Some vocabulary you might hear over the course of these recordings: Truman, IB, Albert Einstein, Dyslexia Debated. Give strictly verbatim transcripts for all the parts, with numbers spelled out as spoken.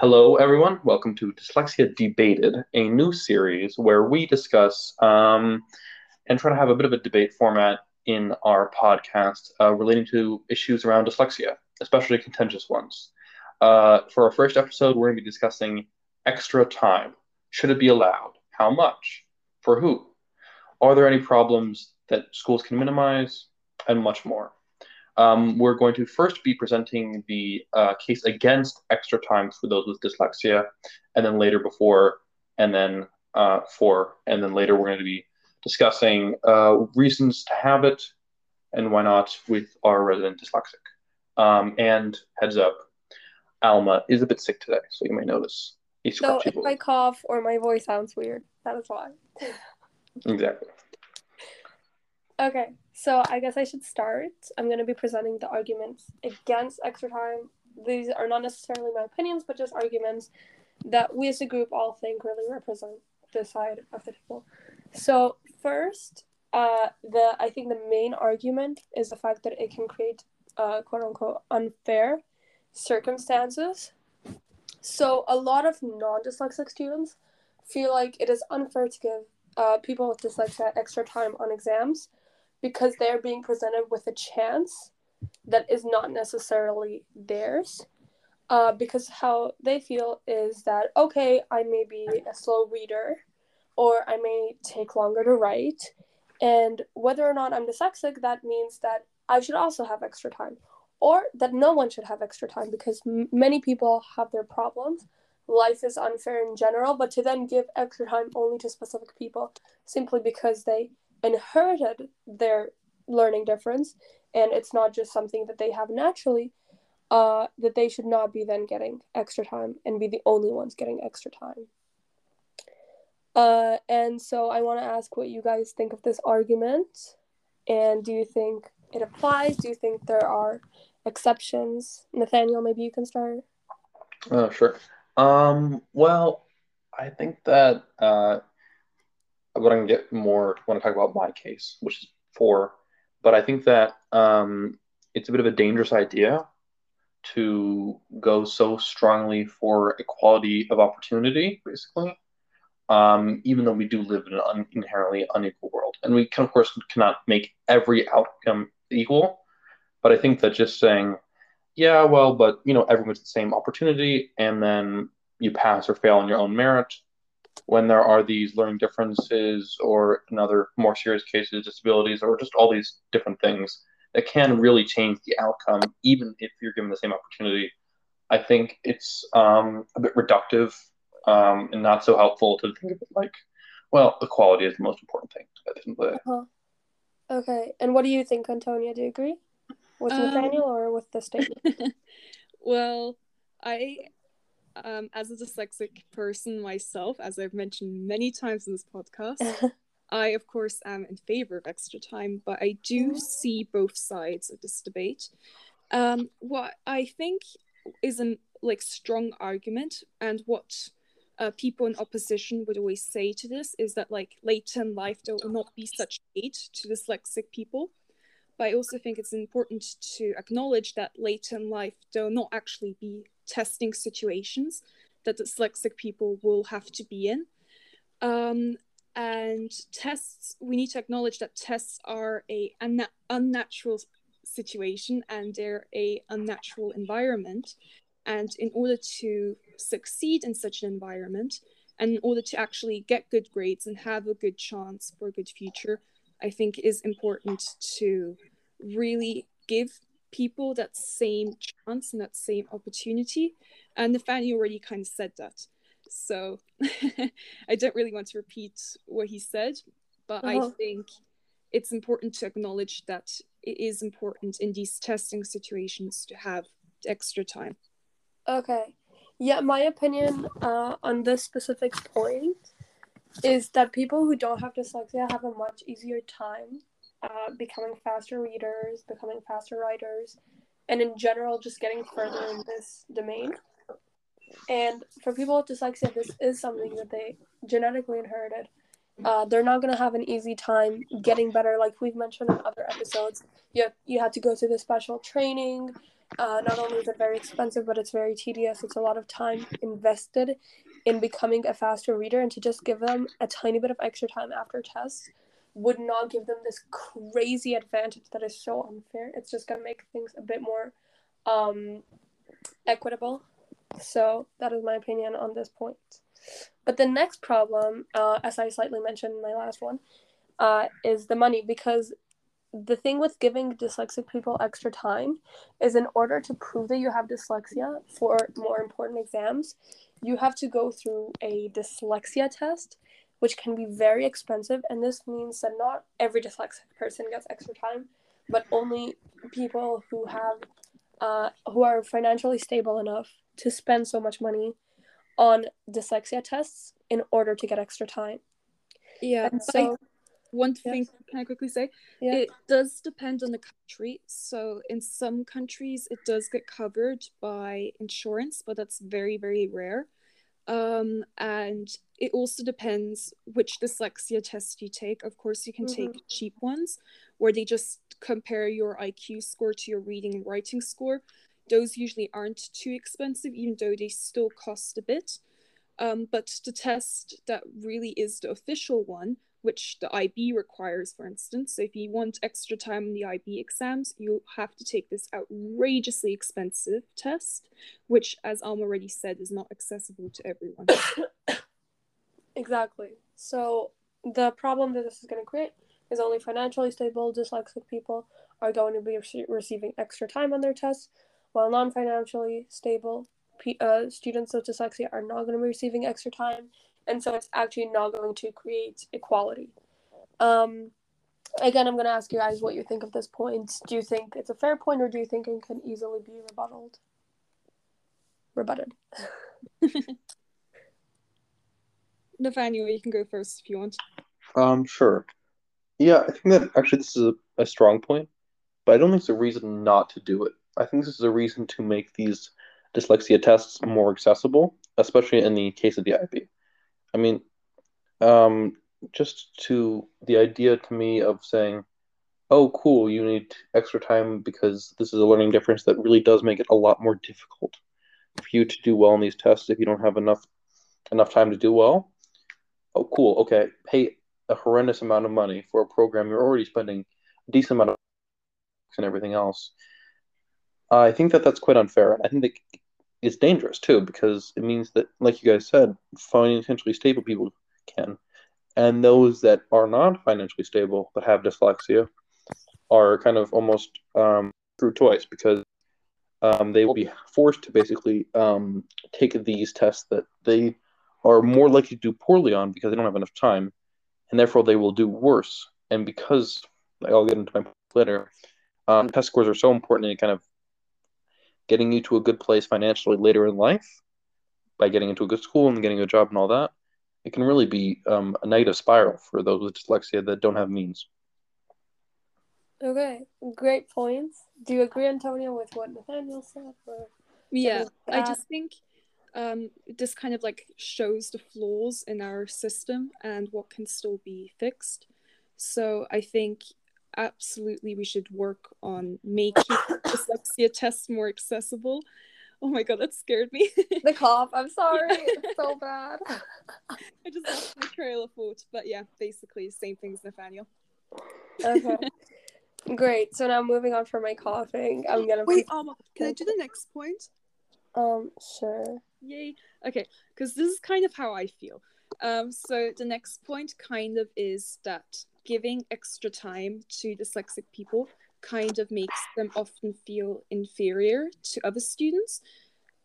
Hello, everyone. Welcome to Dyslexia Debated, a new series where we discuss um, and try to have a bit of a debate format in our podcast uh, relating to issues around dyslexia, especially contentious ones. Uh, for our first episode, we're going to be discussing extra time. Should it be allowed? How much? For who? Are there any problems that schools can minimize? And much more. Um, we're going to first be presenting the uh, case against extra time for those with dyslexia, and then later before, and then uh, for, and then later we're going to be discussing uh, reasons to have it and why not with our resident dyslexic. Um, and heads up, Alma is a bit sick today, so you may notice. So if I cough or my voice sounds weird, that is why. Exactly. Okay. So I guess I should start. I'm going to be presenting the arguments against extra time. These are not necessarily my opinions, but just arguments that we as a group all think really represent the side of the table. So first, uh, the I think the main argument is the fact that it can create uh, quote-unquote unfair circumstances. So a lot of non-dyslexic students feel like it is unfair to give uh, people with dyslexia extra time on exams, because they're being presented with a chance that is not necessarily theirs. Uh, because how they feel is that, okay, I may be a slow reader, or I may take longer to write, and whether or not I'm dyslexic, that means that I should also have extra time, or that no one should have extra time, because m- many people have their problems. Life is unfair in general, but to then give extra time only to specific people simply because they inherited their learning difference and it's not just something that they have naturally, uh, that they should not be then getting extra time and be the only ones getting extra time. Uh, and so I want to ask what you guys think of this argument, and do you think it applies? Do you think there are exceptions? Nathaniel, maybe you can start. Oh, sure. Um, well, I think that uh, But I can get more when I talk about my case, which is four. But I think that um, it's a bit of a dangerous idea to go so strongly for equality of opportunity, basically, um, even though we do live in an un- inherently unequal world. And we can, of course, cannot make every outcome equal. But I think that just saying, yeah, well, but, you know, everyone's the same opportunity, and then you pass or fail on your own merit, when there are these learning differences or in other more serious cases, disabilities, or just all these different things that can really change the outcome, even if you're given the same opportunity. I think it's um, a bit reductive um, and not so helpful to think of it like, well, equality is the most important thing at the end of the day. Uh-huh. Okay. And what do you think, Antonia? Do you agree with um... Nathaniel or with the statement? Well, I... Um, as a dyslexic person myself, as I've mentioned many times in this podcast, I, of course, am in favor of extra time, but I do see both sides of this debate. Um, what I think is a like, strong argument, and what uh, people in opposition would always say to this, is that like later in life there will not be such aid to dyslexic people. But I also think it's important to acknowledge that later in life there will not actually be testing situations that dyslexic people will have to be in. Um, and tests, we need to acknowledge that tests are a unna- unnatural situation, and they're a unnatural environment. And in order to succeed in such an environment, and in order to actually get good grades and have a good chance for a good future, I think is important to really give people that same chance and that same opportunity. And Nathaniel already kind of said that. So I don't really want to repeat what he said, but uh-huh. I think it's important to acknowledge that it is important in these testing situations to have extra time. Okay. Yeah, my opinion uh, on this specific point is that people who don't have dyslexia have a much easier time uh, becoming faster readers, becoming faster writers, and in general just getting further in this domain. And for people with dyslexia, this is something that they genetically inherited. Uh, they're not going to have an easy time getting better. Like we've mentioned in other episodes, you have, you had to go to the special training, Uh, not only is it very expensive, but it's very tedious. It's a lot of time invested in becoming a faster reader, and to just give them a tiny bit of extra time after tests would not give them this crazy advantage that is so unfair. It's just going to make things a bit more um, equitable. So that is my opinion on this point. But the next problem, uh, as I slightly mentioned in my last one, uh, is the money, because the thing with giving dyslexic people extra time is, in order to prove that you have dyslexia for more important exams, you have to go through a dyslexia test, which can be very expensive. And this means that not every dyslexic person gets extra time, but only people who have, uh, who are financially stable enough to spend so much money on dyslexia tests in order to get extra time. Yeah. And so. I- One thing, yes. Can I quickly say? Yeah. It does depend on the country. So in some countries, it does get covered by insurance, but that's very, very rare. Um, and it also depends which dyslexia test you take. Of course, you can mm-hmm. take cheap ones where they just compare your I Q score to your reading and writing score. Those usually aren't too expensive, even though they still cost a bit. Um, but the test that really is the official one, which the I B requires, for instance. So if you want extra time in the I B exams, you have to take this outrageously expensive test, which, as Alma already said, is not accessible to everyone. Exactly. So the problem that this is going to create is only financially stable dyslexic people are going to be re- receiving extra time on their tests, while non-financially stable P- uh, students with dyslexia are not going to be receiving extra time. And so it's actually not going to create equality. Um, again, I'm going to ask you guys what you think of this point. Do you think it's a fair point, or do you think it can easily be rebutted? Rebutted. Nathaniel, you can go first if you want. Um, sure. Yeah, I think that actually this is a, a strong point, but I don't think it's a reason not to do it. I think this is a reason to make these dyslexia tests more accessible, especially in the case of the I B. I mean, um, just to the idea to me of saying, oh, cool, you need extra time because this is a learning difference, that really does make it a lot more difficult for you to do well in these tests if you don't have enough enough time to do well. Oh, cool, okay, pay a horrendous amount of money for a program you're already spending a decent amount of time and everything else. Uh, I think that that's quite unfair, and I think that it's dangerous too, because it means that, like you guys said, financially stable people can, and those that are not financially stable but have dyslexia are kind of almost um, screwed twice, because um, they will be forced to basically um, take these tests that they are more likely to do poorly on because they don't have enough time, and therefore they will do worse. And because, I'll get into my point later, um, test scores are so important in kind of getting you to a good place financially later in life, by getting into a good school and getting a job and all that, it can really be um, a negative spiral for those with dyslexia that don't have means. Okay, great points. Do you agree, Antonio, with what Nathaniel said? Or yeah, I just think um, this kind of like shows the flaws in our system and what can still be fixed. So I think absolutely we should work on making dyslexia tests more accessible. Oh my god, that scared me. The cough, I'm sorry. It's so bad. I just lost my trail of thought, but yeah, basically same things, Nathaniel. Okay. Great. So now moving on from my coughing, I'm gonna wait, Alma, can I do the next point? Um, sure. Yay. Okay, because this is kind of how I feel. Um, so the next point kind of is that giving extra time to dyslexic people kind of makes them often feel inferior to other students.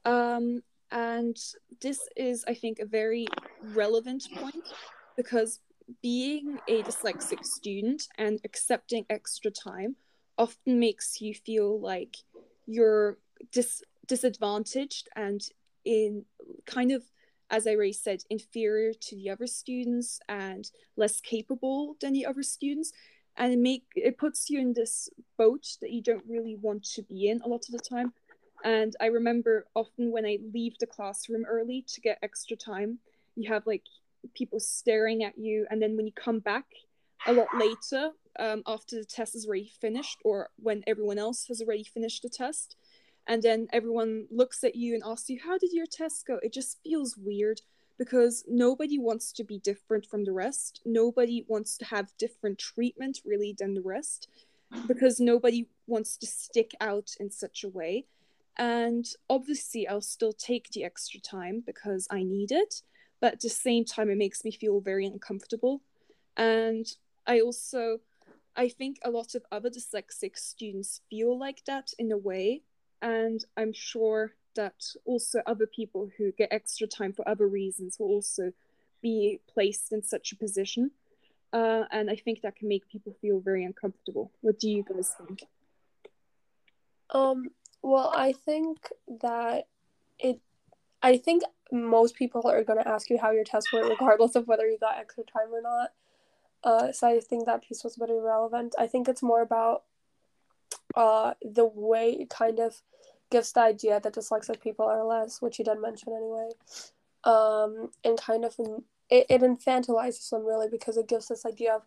Um, and this is, I think, a very relevant point, because being a dyslexic student and accepting extra time often makes you feel like you're dis- disadvantaged and in kind of, as I already said, inferior to the other students and less capable than the other students. And it make it puts you in this boat that you don't really want to be in a lot of the time. And I remember often when I leave the classroom early to get extra time, you have like people staring at you. And then when you come back a lot later, um, after the test is already finished, or when everyone else has already finished the test, and then everyone looks at you and asks you, how did your test go? It just feels weird because nobody wants to be different from the rest. Nobody wants to have different treatment really than the rest, because nobody wants to stick out in such a way. And obviously I'll still take the extra time because I need it, but at the same time it makes me feel very uncomfortable. And I also, I think a lot of other dyslexic students feel like that in a way, and I'm sure that also other people who get extra time for other reasons will also be placed in such a position. Uh, and I think that can make people feel very uncomfortable. What do you guys think? Um, well, I think that it, I think most people are going to ask you how your tests were, regardless of whether you got extra time or not. Uh, so I think that piece was a bit irrelevant. I think it's more about uh, the way it kind of gives the idea that dyslexic people are less, which you did mention anyway, um, and kind of it, it infantilizes them really, because it gives this idea of,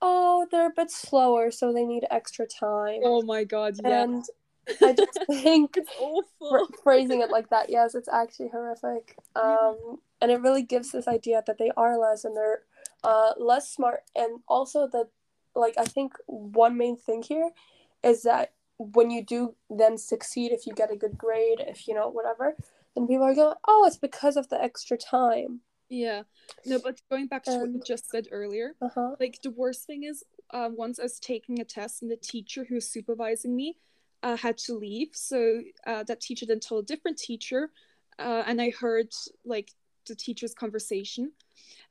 oh, they're a bit slower, so they need extra time. Oh my god, yeah. And I just think it's awful. Phrasing it like that, yes, it's actually horrific. Um, and it really gives this idea that they are less and they're uh, less smart. And also that, like, I think one main thing here is that when you do then succeed, if you get a good grade, if you know, whatever, then people are going, oh, it's because of the extra time. Yeah. No, but going back to and, what you just said earlier, uh-huh. like the worst thing is uh, once I was taking a test and the teacher who was supervising me Uh, had to leave, so uh, that teacher then told a different teacher, uh, and I heard like the teacher's conversation,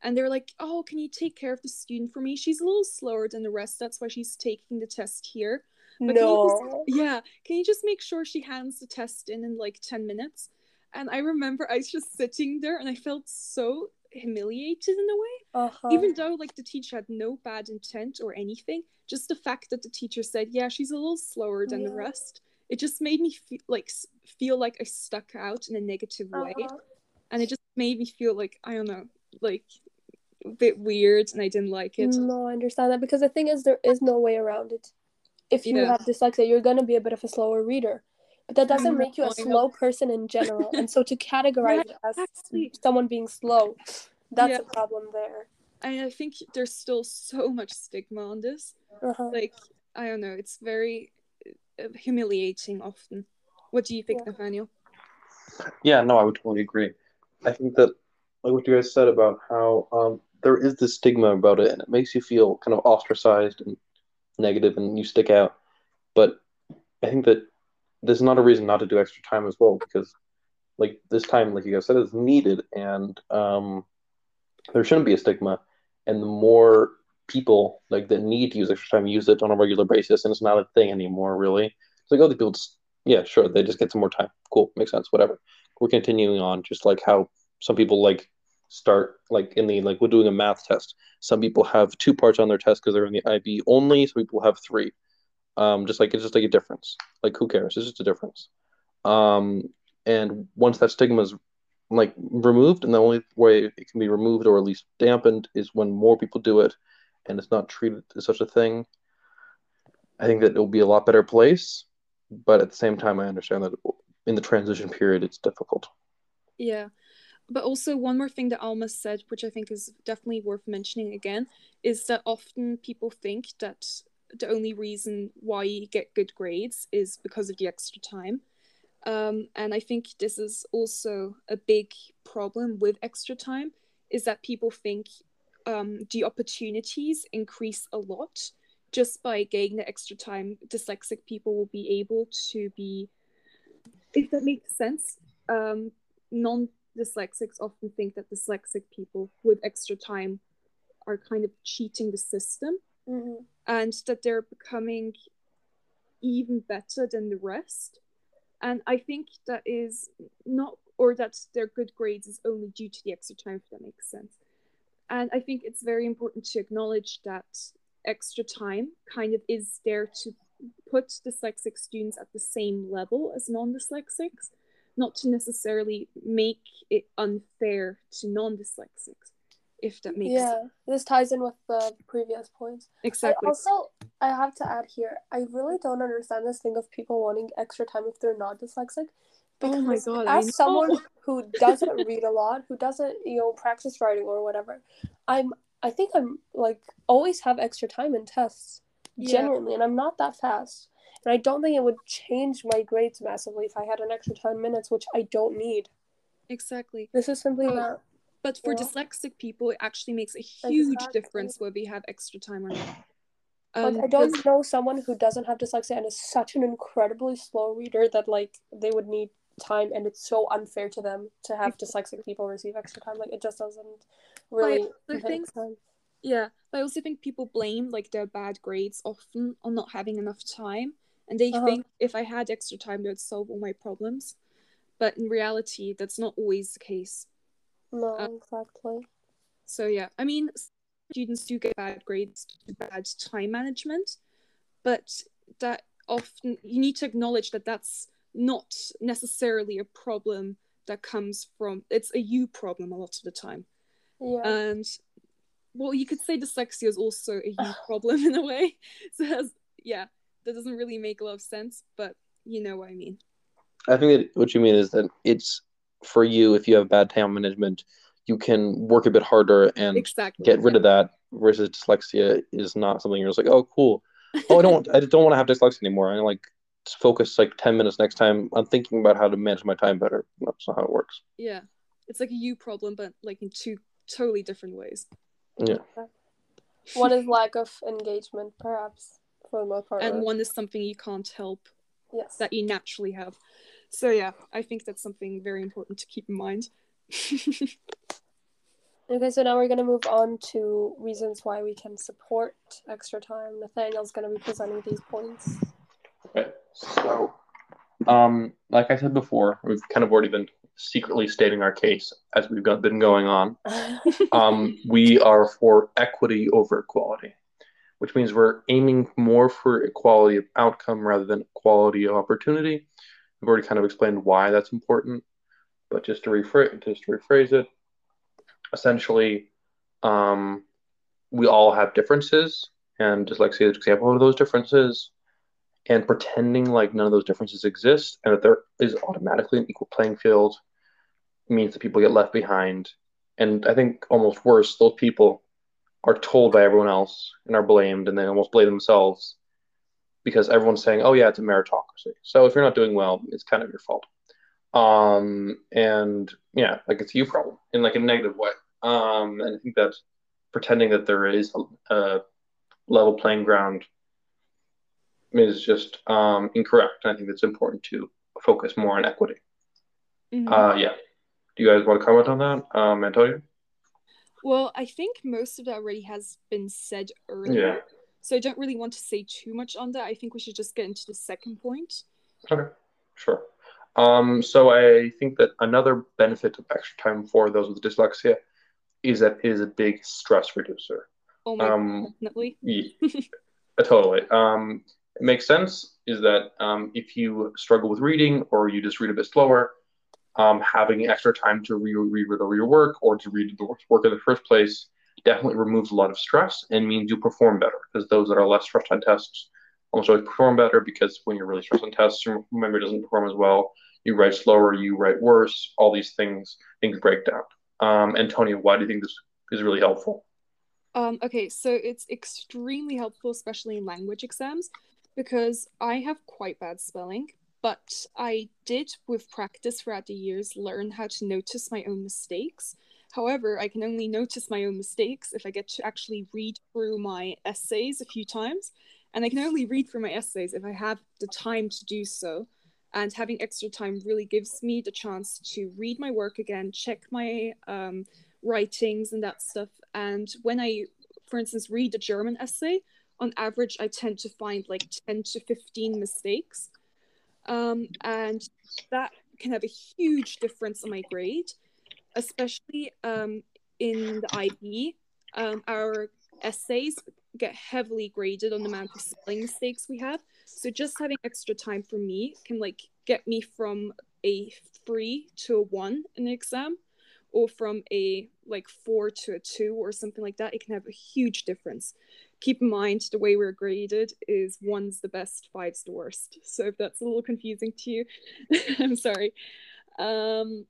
and they were like, oh, can you take care of the student for me? She's a little slower than the rest, that's why she's taking the test here. But no. Can you just, yeah, can you just make sure she hands the test in in like ten minutes? And I remember I was just sitting there and I felt so humiliated in a way, uh-huh. even though like the teacher had no bad intent or anything, just the fact that the teacher said, yeah, she's a little slower than yeah. the rest, it just made me feel like feel like I stuck out in a negative uh-huh. way, and it just made me feel like, I don't know, like a bit weird, and I didn't like it. No, I understand that, because the thing is, there is no way around it. If you yeah. have dyslexia, you're gonna be a bit of a slower reader. But that doesn't make you a slow person in general. And so to categorize yeah, it as actually. someone being slow, that's yeah. a problem there. And I think there's still so much stigma on this. Uh-huh. Like, I don't know, it's very humiliating often. What do you think, yeah. Nathaniel? Yeah, no, I would totally agree. I think that, like what you guys said about how um, there is this stigma about it, and it makes you feel kind of ostracized and negative, and you stick out. But I think that there's not a reason not to do extra time as well, because like this time, like you guys said, is needed, and um, there shouldn't be a stigma. And the more people like that need to use extra time use it on a regular basis, and it's not a thing anymore, really. It's like, oh, the people, just, yeah, sure, they just get some more time. Cool, makes sense, whatever. We're continuing on, just like how some people like start, like in the, like we're doing a math test. Some people have two parts on their test because they're in the I B only, some people have three. Um, just like it's just like a difference. Like, who cares? It's just a difference. Um, and once that stigma is like removed, and the only way it can be removed or at least dampened is when more people do it, and it's not treated as such a thing. I think that it'll be a lot better place. But at the same time, I understand that in the transition period, it's difficult. Yeah. But also one more thing that Alma said, which I think is definitely worth mentioning again, is that often people think that the only reason why you get good grades is because of the extra time. Um, and I think this is also a big problem with extra time, is that people think um, the opportunities increase a lot. Just by getting the extra time, dyslexic people will be able to be, if that makes sense, um, non-dyslexics often think that dyslexic people with extra time are kind of cheating the system. Mm-hmm. And that they're becoming even better than the rest, and I think that is not, or that their good grades is only due to the extra time, if that makes sense. And I think it's very important to acknowledge that extra time kind of is there to put dyslexic students at the same level as non-dyslexics, not to necessarily make it unfair to non-dyslexics. if that makes yeah sense. This ties in with the previous points. Exactly. I also, I have to add here, I really don't understand this thing of people wanting extra time if they're not dyslexic, because oh my God, as someone who doesn't read a lot, who doesn't, you know, practice writing or whatever, I'm I think I'm like always have extra time in tests, yeah. genuinely, and I'm not that fast. And I don't think it would change my grades massively if I had an extra ten minutes, which I don't need. Exactly. This is simply um, not... But for yeah. dyslexic people, it actually makes a huge exactly. difference whether you have extra time or not. Um, like, I don't cause... know someone who doesn't have dyslexia and is such an incredibly slow reader that, like, they would need time, and it's so unfair to them to have dyslexic people receive extra time. Like, it just doesn't really... But I think, yeah, but I also think people blame, like, their bad grades often on not having enough time. And they uh-huh. think if I had extra time, they would solve all my problems. But in reality, that's not always the case. No, um, exactly. So, yeah. I mean, students do get bad grades due to bad time management. But that often, you need to acknowledge that that's not necessarily a problem that comes from, it's a you problem a lot of the time. Yeah. And, well, you could say dyslexia is also a you problem in a way. So, that's, yeah. That doesn't really make a lot of sense, but you know what I mean. I think that what you mean is that it's for you, if you have bad time management, you can work a bit harder and exactly, get exactly. rid of that, versus dyslexia is not something you're just like, oh, cool. Oh, I don't want, I don't want to have dyslexia anymore. I like focus like ten minutes next time on thinking about how to manage my time better. That's not how it works. Yeah. It's like a you problem, but like in two totally different ways. Yeah. One is lack of engagement, perhaps. And one is something you can't help, yes, that you naturally have. So yeah, I think that's something very important to keep in mind. Okay, so now we're going to move on to reasons why we can support extra time. Nathaniel's going to be presenting these points. Okay, so um, like I said before, we've kind of already been secretly stating our case as we've got, been going on. um, we are for equity over equality, which means we're aiming more for equality of outcome rather than equality of opportunity. We've already kind of explained why that's important, but just to rephrase, just to rephrase it, essentially, um, we all have differences, and dyslexia is an example of those differences, and pretending like none of those differences exist and that there is automatically an equal playing field means that people get left behind. And I think almost worse, those people are told by everyone else and are blamed, and they almost blame themselves because everyone's saying, oh yeah, it's a meritocracy. So if you're not doing well, it's kind of your fault. Um, and yeah, like it's a you problem in like a negative way. Um, and I think that pretending that there is a, a level playing ground is just um, incorrect. And I think it's important to focus more on equity. Mm-hmm. Uh, yeah. Do you guys want to comment on that, um, Antonio? Well, I think most of that already has been said earlier, yeah. so I don't really want to say too much on that. I think we should just get into the second point. Okay, sure. Um, so I think that another benefit of extra time for those with dyslexia is that it is a big stress reducer. Oh my um, God, definitely. Yeah, totally. Um, it makes sense is that um, if you struggle with reading or you just read a bit slower, Um, having extra time to re- reread or rework or to read the work in the first place definitely removes a lot of stress and means you perform better, because those that are less stressed on tests almost always perform better, because when you're really stressed on tests, your memory doesn't perform as well. You write slower, you write worse, all these things, things break down. Um, Antonia, why do you think this is really helpful? Um, okay, so it's extremely helpful, especially in language exams, because I have quite bad spelling. But I did, with practice throughout the years, learn how to notice my own mistakes. However, I can only notice my own mistakes if I get to actually read through my essays a few times. And I can only read through my essays if I have the time to do so. And having extra time really gives me the chance to read my work again, check my um, writings and that stuff. And when I, for instance, read a German essay, on average, I tend to find like ten to fifteen mistakes. Um, and that can have a huge difference on my grade, especially um, in the I B. Um, our essays get heavily graded on the amount of spelling mistakes we have. So just having extra time for me can like get me from a three to a one in the exam, or from a like four to a two or something like that, it can have a huge difference. Keep in mind, the way we're graded is one's the best, five's the worst. So if that's a little confusing to you, I'm sorry. Um,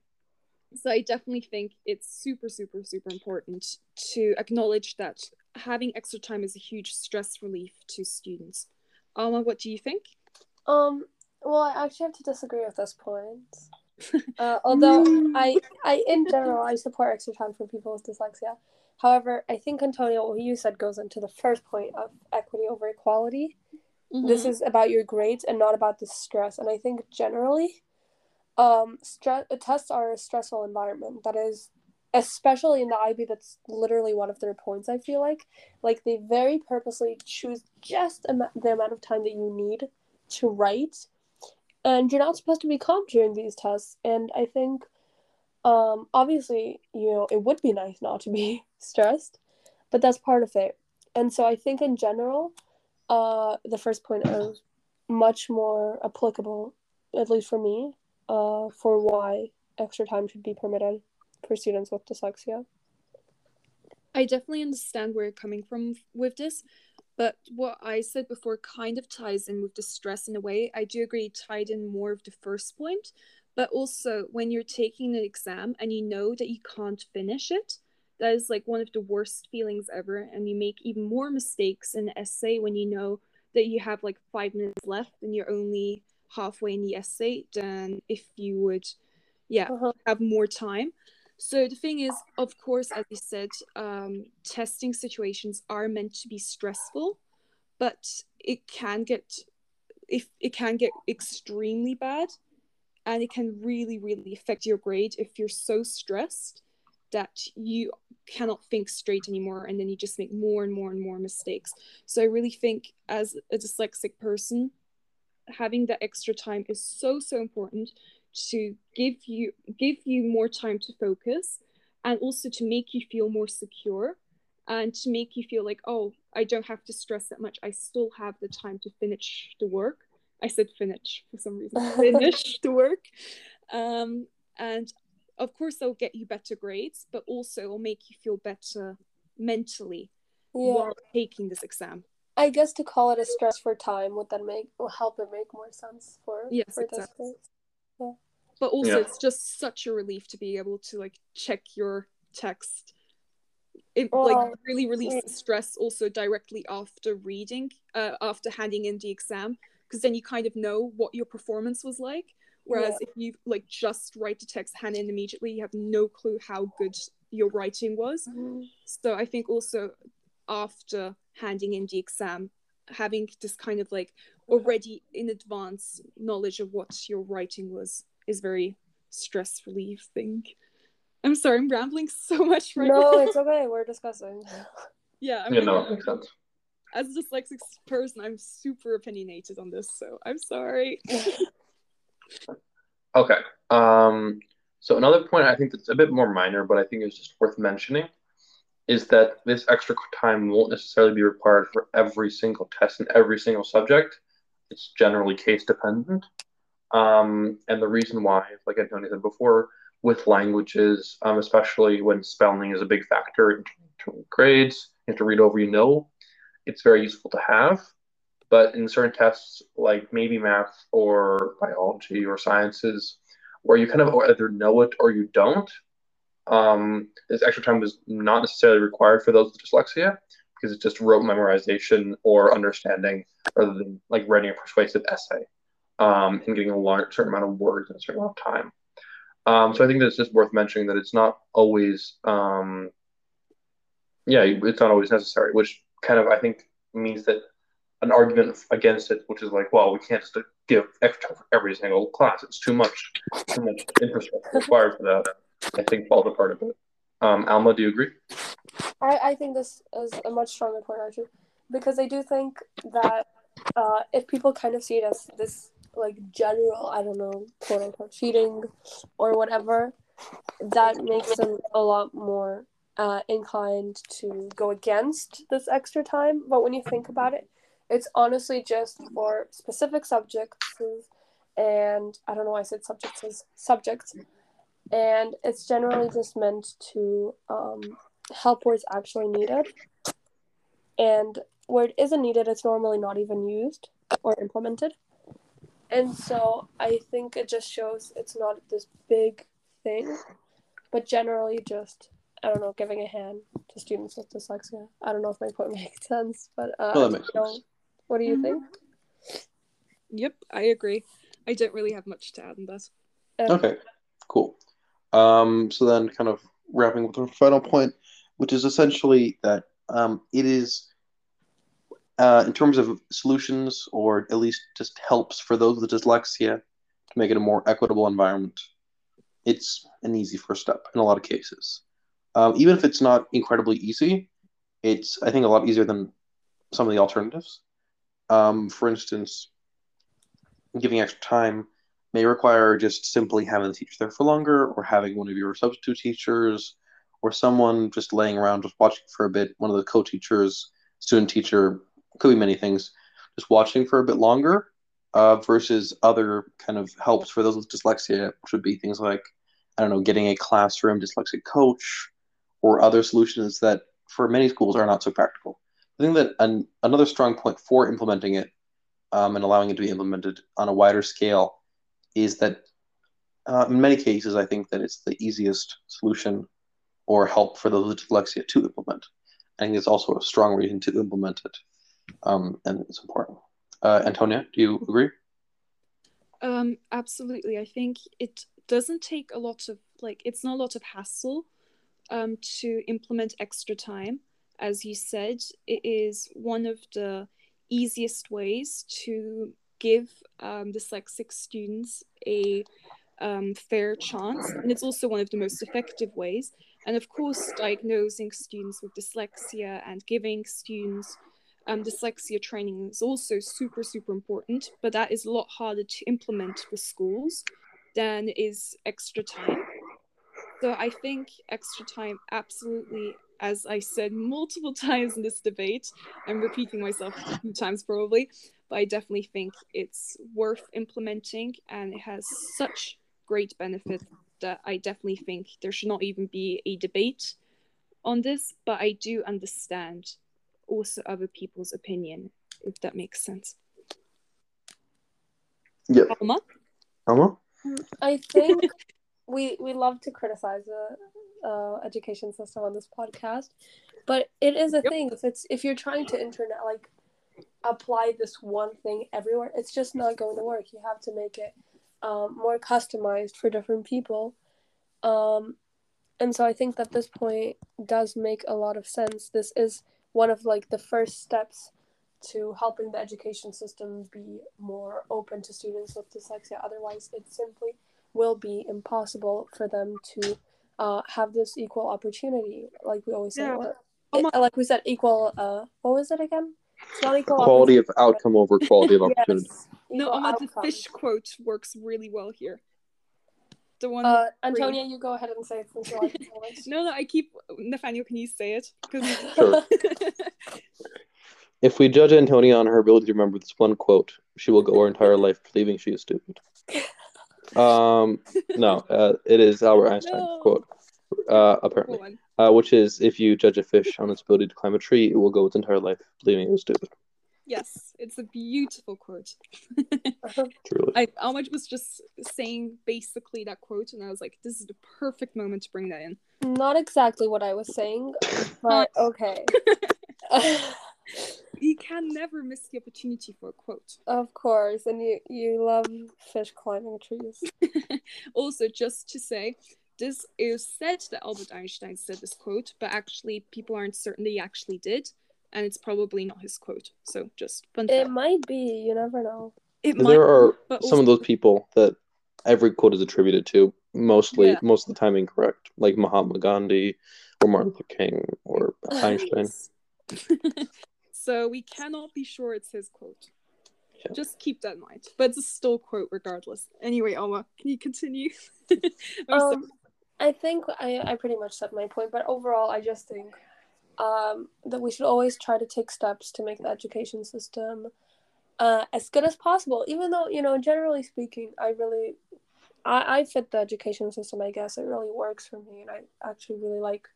so I definitely think it's super, super, super important to acknowledge that having extra time is a huge stress relief to students. Alma, what do you think? Um, well, I actually have to disagree with this point. Uh, although I, I, in general, I support extra time for people with dyslexia. However, I think, Antonio, what you said goes into the first point of equity over equality. Mm-hmm. This is about your grades and not about the stress. And I think generally, um, stress tests are a stressful environment. That is, especially in the I B, that's literally one of their points, I feel like. Like, they very purposely choose just am- the amount of time that you need to write. And you're not supposed to be calm during these tests. And I think, um, obviously, you know, it would be nice not to be stressed, but that's part of it. And so I think in general, uh, the first point is much more applicable, at least for me, uh, for why extra time should be permitted for students with dyslexia. I definitely understand where you're coming from with this. But what I said before kind of ties in with the stress in a way. I do agree it tied in more of the first point. But also, when you're taking an exam and you know that you can't finish it, that is like one of the worst feelings ever. And you make even more mistakes in the essay when you know that you have like five minutes left and you're only halfway in the essay than if you would, yeah, uh-huh. have more time. So the thing is, of course, as you said, um, testing situations are meant to be stressful, but it can get, if it can get extremely bad, and it can really, really affect your grade if you're so stressed that you cannot think straight anymore, and then you just make more and more and more mistakes. So I really think, as a dyslexic person, having that extra time is so, so important. To give you give you more time to focus, and also to make you feel more secure, and to make you feel like, oh, I don't have to stress that much. I still have the time to finish the work. I said finish for some reason. Finish the work. Um, and of course, they'll get you better grades, but also it'll make you feel better mentally yeah. while taking this exam. I guess to call it a stress for time would then make will help it make more sense for yes, for exactly. this. Yeah. But also yeah. it's just such a relief to be able to like check your text. It oh, like really releases yeah. stress also directly after reading, uh, after handing in the exam, because then you kind of know what your performance was like. Whereas yeah. if you like just write the text, hand in immediately, you have no clue how good your writing was. Mm-hmm. So I think also after handing in the exam, having this kind of like already in advance knowledge of what your writing was is very stress relief thing. I'm sorry, I'm rambling so much right no, now. It's okay, we're discussing. Yeah, I'm yeah, no, it makes sense. As a dyslexic person, I'm super opinionated on this, so I'm sorry. Okay. Um, so another point I think that's a bit more minor, but I think it's just worth mentioning, is that this extra time won't necessarily be required for every single test and every single subject. It's generally case dependent. Um, and the reason why, like Antonio said before, with languages, um, especially when spelling is a big factor in terms of grades, you have to read over, you know, it's very useful to have. But in certain tests, like maybe math or biology or sciences, where you kind of either know it or you don't, Um, this extra time was not necessarily required for those with dyslexia, because it's just rote memorization or understanding rather than like writing a persuasive essay um, and getting a large, certain amount of words in a certain amount of time. Um, so I think that it's just worth mentioning that it's not always, um, yeah, it's not always necessary, which kind of I think means that an argument against it, which is like, well, we can't just give extra time for every single class. It's too much, too much infrastructure required for that. I think falls apart a bit. Um, Alma, do you agree? I, I think this is a much stronger point, actually, because I do think that uh, if people kind of see it as this like general, I don't know, quote unquote cheating or whatever, that makes them a lot more uh, inclined to go against this extra time. But when you think about it, it's honestly just for specific subjects, and I don't know why I said subjects as subjects. and it's generally just meant to um, help where it's actually needed. And where it isn't needed, it's normally not even used or implemented. And so I think it just shows it's not this big thing, but generally just, I don't know, giving a hand to students with dyslexia. I don't know if my point makes sense, but uh, well, that makes sense. What do you think? Yep, I agree. I don't really have much to add on that. Um, okay, cool. Um, so then kind of wrapping with our final point, which is essentially that um, it is, uh, in terms of solutions, or at least just helps for those with dyslexia to make it a more equitable environment, it's an easy first step in a lot of cases. Um, even if it's not incredibly easy, it's, I think, a lot easier than some of the alternatives. Um, for instance, giving extra time may require just simply having the teacher there for longer, or having one of your substitute teachers, or someone just laying around, just watching for a bit, one of the co-teachers, student teacher, could be many things, just watching for a bit longer, uh, versus other kind of helps for those with dyslexia, which would be things like, I don't know, getting a classroom dyslexic coach, or other solutions that for many schools are not so practical. I think that an, another strong point for implementing it um, and allowing it to be implemented on a wider scale is that uh, in many cases, I think that it's the easiest solution or help for those with dyslexia to implement. I think it's also a strong reason to implement it, um, and it's important. Uh, Antonia, do you agree? Um, absolutely. I think it doesn't take a lot of, like, it's not a lot of hassle Um, to implement extra time. As you said, it is one of the easiest ways to give um, dyslexic students a um, fair chance, and it's also one of the most effective ways. And of course, diagnosing students with dyslexia and giving students um, dyslexia training is also super, super important, but that is a lot harder to implement for schools than is extra time. So I think extra time, absolutely, as I said multiple times in this debate, I'm repeating myself a few times probably, but I definitely think it's worth implementing, and it has such great benefit that I definitely think there should not even be a debate on this, but I do understand also other people's opinion, if that makes sense. Yeah. Alma? Alma? I think... We we love to criticize the uh, education system on this podcast, but it is a yep. thing. If it's if you're trying to internet like apply this one thing everywhere, it's just not going to work. You have to make it um, more customized for different people, um, and so I think that this point does make a lot of sense. This is one of like the first steps to helping the education system be more open to students with dyslexia. Otherwise, it's simply will be impossible for them to uh, have this equal opportunity, like we always yeah. say. It, like we said, equal. Uh, what was it again? It's not equal quality of outcome over quality of opportunity. Yes. No, Ahmad, the fish quote works really well here. The one. Uh, Antonia, you go ahead and say it. Since you're no, no, I keep. Nathaniel, can you say it? Sure. If we judge Antonia on her ability to remember this one quote, she will go her entire life believing she is stupid. um no uh, it is Albert Einstein no. quote uh apparently uh, which is, if you judge a fish on its ability to climb a tree, it will go its entire life believing it was stupid. Yes, it's a beautiful quote. Truly. I Ahmad was just saying basically that quote, and I was like, this is the perfect moment to bring that in. Not exactly what I was saying, but okay. You can never miss the opportunity for a quote. Of course, and you, you love fish climbing trees. Also, just to say, this is said that Albert Einstein said this quote, but actually people aren't certain he actually did, and it's probably not his quote. So just fun fact. It might be, you never know. It there might are be, but some also... of those people that every quote is attributed to, mostly yeah. most of the time incorrect, like Mahatma Gandhi or Martin Luther King or Einstein. So we cannot be sure it's his quote. Yeah. Just keep that in mind. But it's a still quote regardless. Anyway, Alma, can you continue? um, I think I, I pretty much said my point. But overall, I just think um, that we should always try to take steps to make the education system uh, as good as possible. Even though, you know, generally speaking, I really I, I fit the education system, I guess. It really works for me, and I actually really like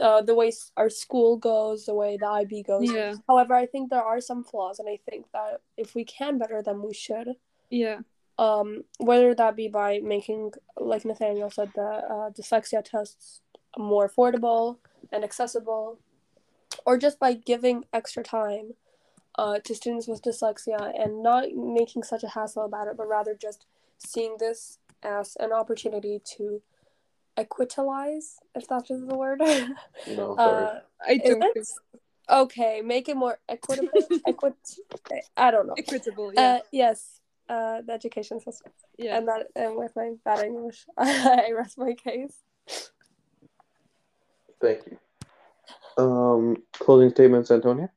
uh, the way our school goes, the way the I B goes. Yeah. However, I think there are some flaws, and I think that if we can better them, we should. Yeah. Um, whether that be by making, like Nathaniel said, the uh, dyslexia tests more affordable and accessible, or just by giving extra time uh, to students with dyslexia and not making such a hassle about it, but rather just seeing this as an opportunity to equitalize, if that is the word. No, uh, I don't think so. Okay, make it more equitable. equit- I don't know. Equitable, yeah. Uh, yes, uh, the education system. Yeah. And that, and with my bad English, I rest my case. Thank you. Um, closing statements, Antonia?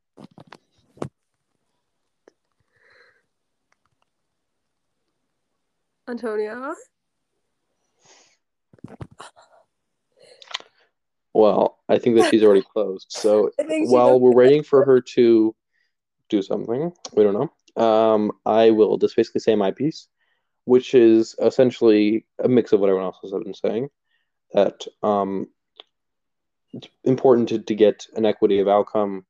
Antonia? Well, I think that she's already closed. So while we're waiting for her to do something, we don't know, um, I will just basically say my piece, which is essentially a mix of what everyone else has been saying, that um, it's important to, to get an equity of outcome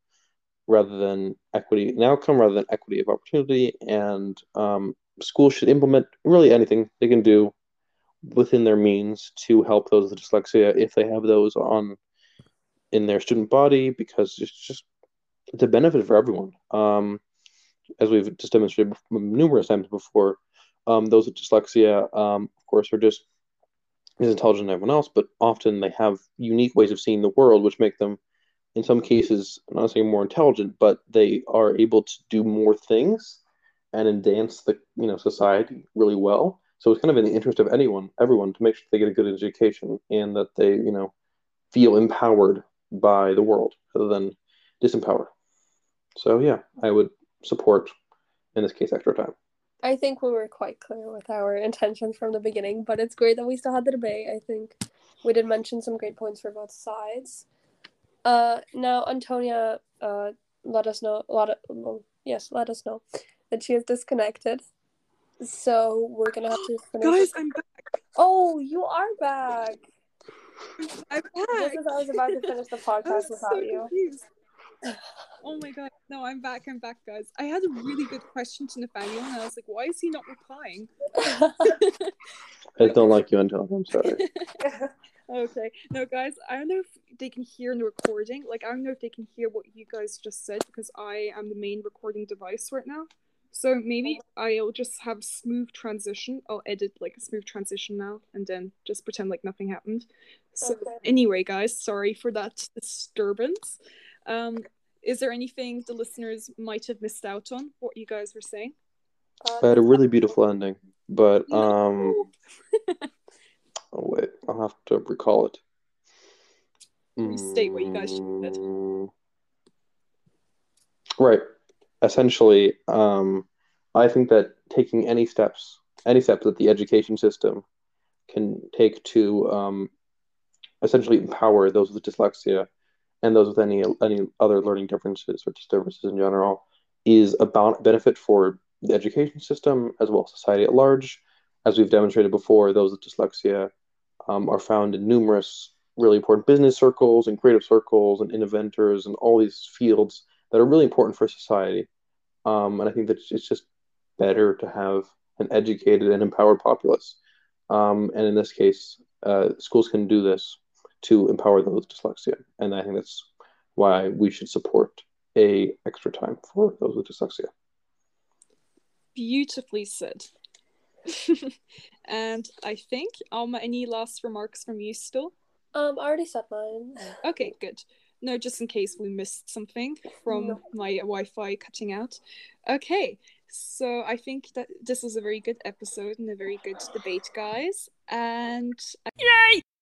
rather than equity in outcome rather than equity of opportunity, and um, schools should implement really anything they can do within their means to help those with dyslexia if they have those on in their student body, because it's just it's a benefit for everyone. Um, as we've just demonstrated numerous times before, um, those with dyslexia, um, of course, are just as intelligent as everyone else, but often they have unique ways of seeing the world, which make them, in some cases, I'm not saying more intelligent, but they are able to do more things and enhance the you know society really well. So it's kind of in the interest of anyone, everyone, to make sure they get a good education and that they, you know, feel empowered by the world rather than disempowered. So yeah, I would support, in this case, extra time. I think we were quite clear with our intentions from the beginning, but it's great that we still had the debate. I think we did mention some great points for both sides. Uh, now, Antonia, uh, let us know. Let us, well, yes, let us know that she is disconnected. So we're gonna have to finish. Guys, I'm back. Oh, you are back. I'm back. Because I was about to finish the podcast without so you. Confused. Oh my god, no, I'm back, I'm back, guys. I had a really good question to Nathaniel, and I was like, why is he not replying? I don't like you, Anton, I'm sorry. Okay, no, guys, I don't know if they can hear in the recording, like, I don't know if they can hear what you guys just said, because I am the main recording device right now. So maybe I'll just have smooth transition. I'll edit like a smooth transition now and then just pretend like nothing happened. So okay. Anyway, guys, sorry for that disturbance. Um, is there anything the listeners might have missed out on, what you guys were saying? I had a really beautiful ending, but um, oh, wait, I'll have to recall it. Restate what you guys said. Right. Essentially, um, I think that taking any steps, any step that the education system can take to um, essentially empower those with dyslexia and those with any any other learning differences or disturbances in general is a benefit for the education system as well as society at large. As we've demonstrated before, those with dyslexia um, are found in numerous really important business circles and creative circles and inventors and all these fields that are really important for society. Um, and I think that it's just better to have an educated and empowered populace. Um, and in this case, uh, schools can do this to empower those with dyslexia. And I think that's why we should support a extra time for those with dyslexia. Beautifully said. And I think, Alma, any last remarks from you still? Um, I already said mine. Okay, good. No, just in case we missed something from no. my Wi-Fi cutting out. Okay, so I think that this was a very good episode and a very good debate, guys. And yay!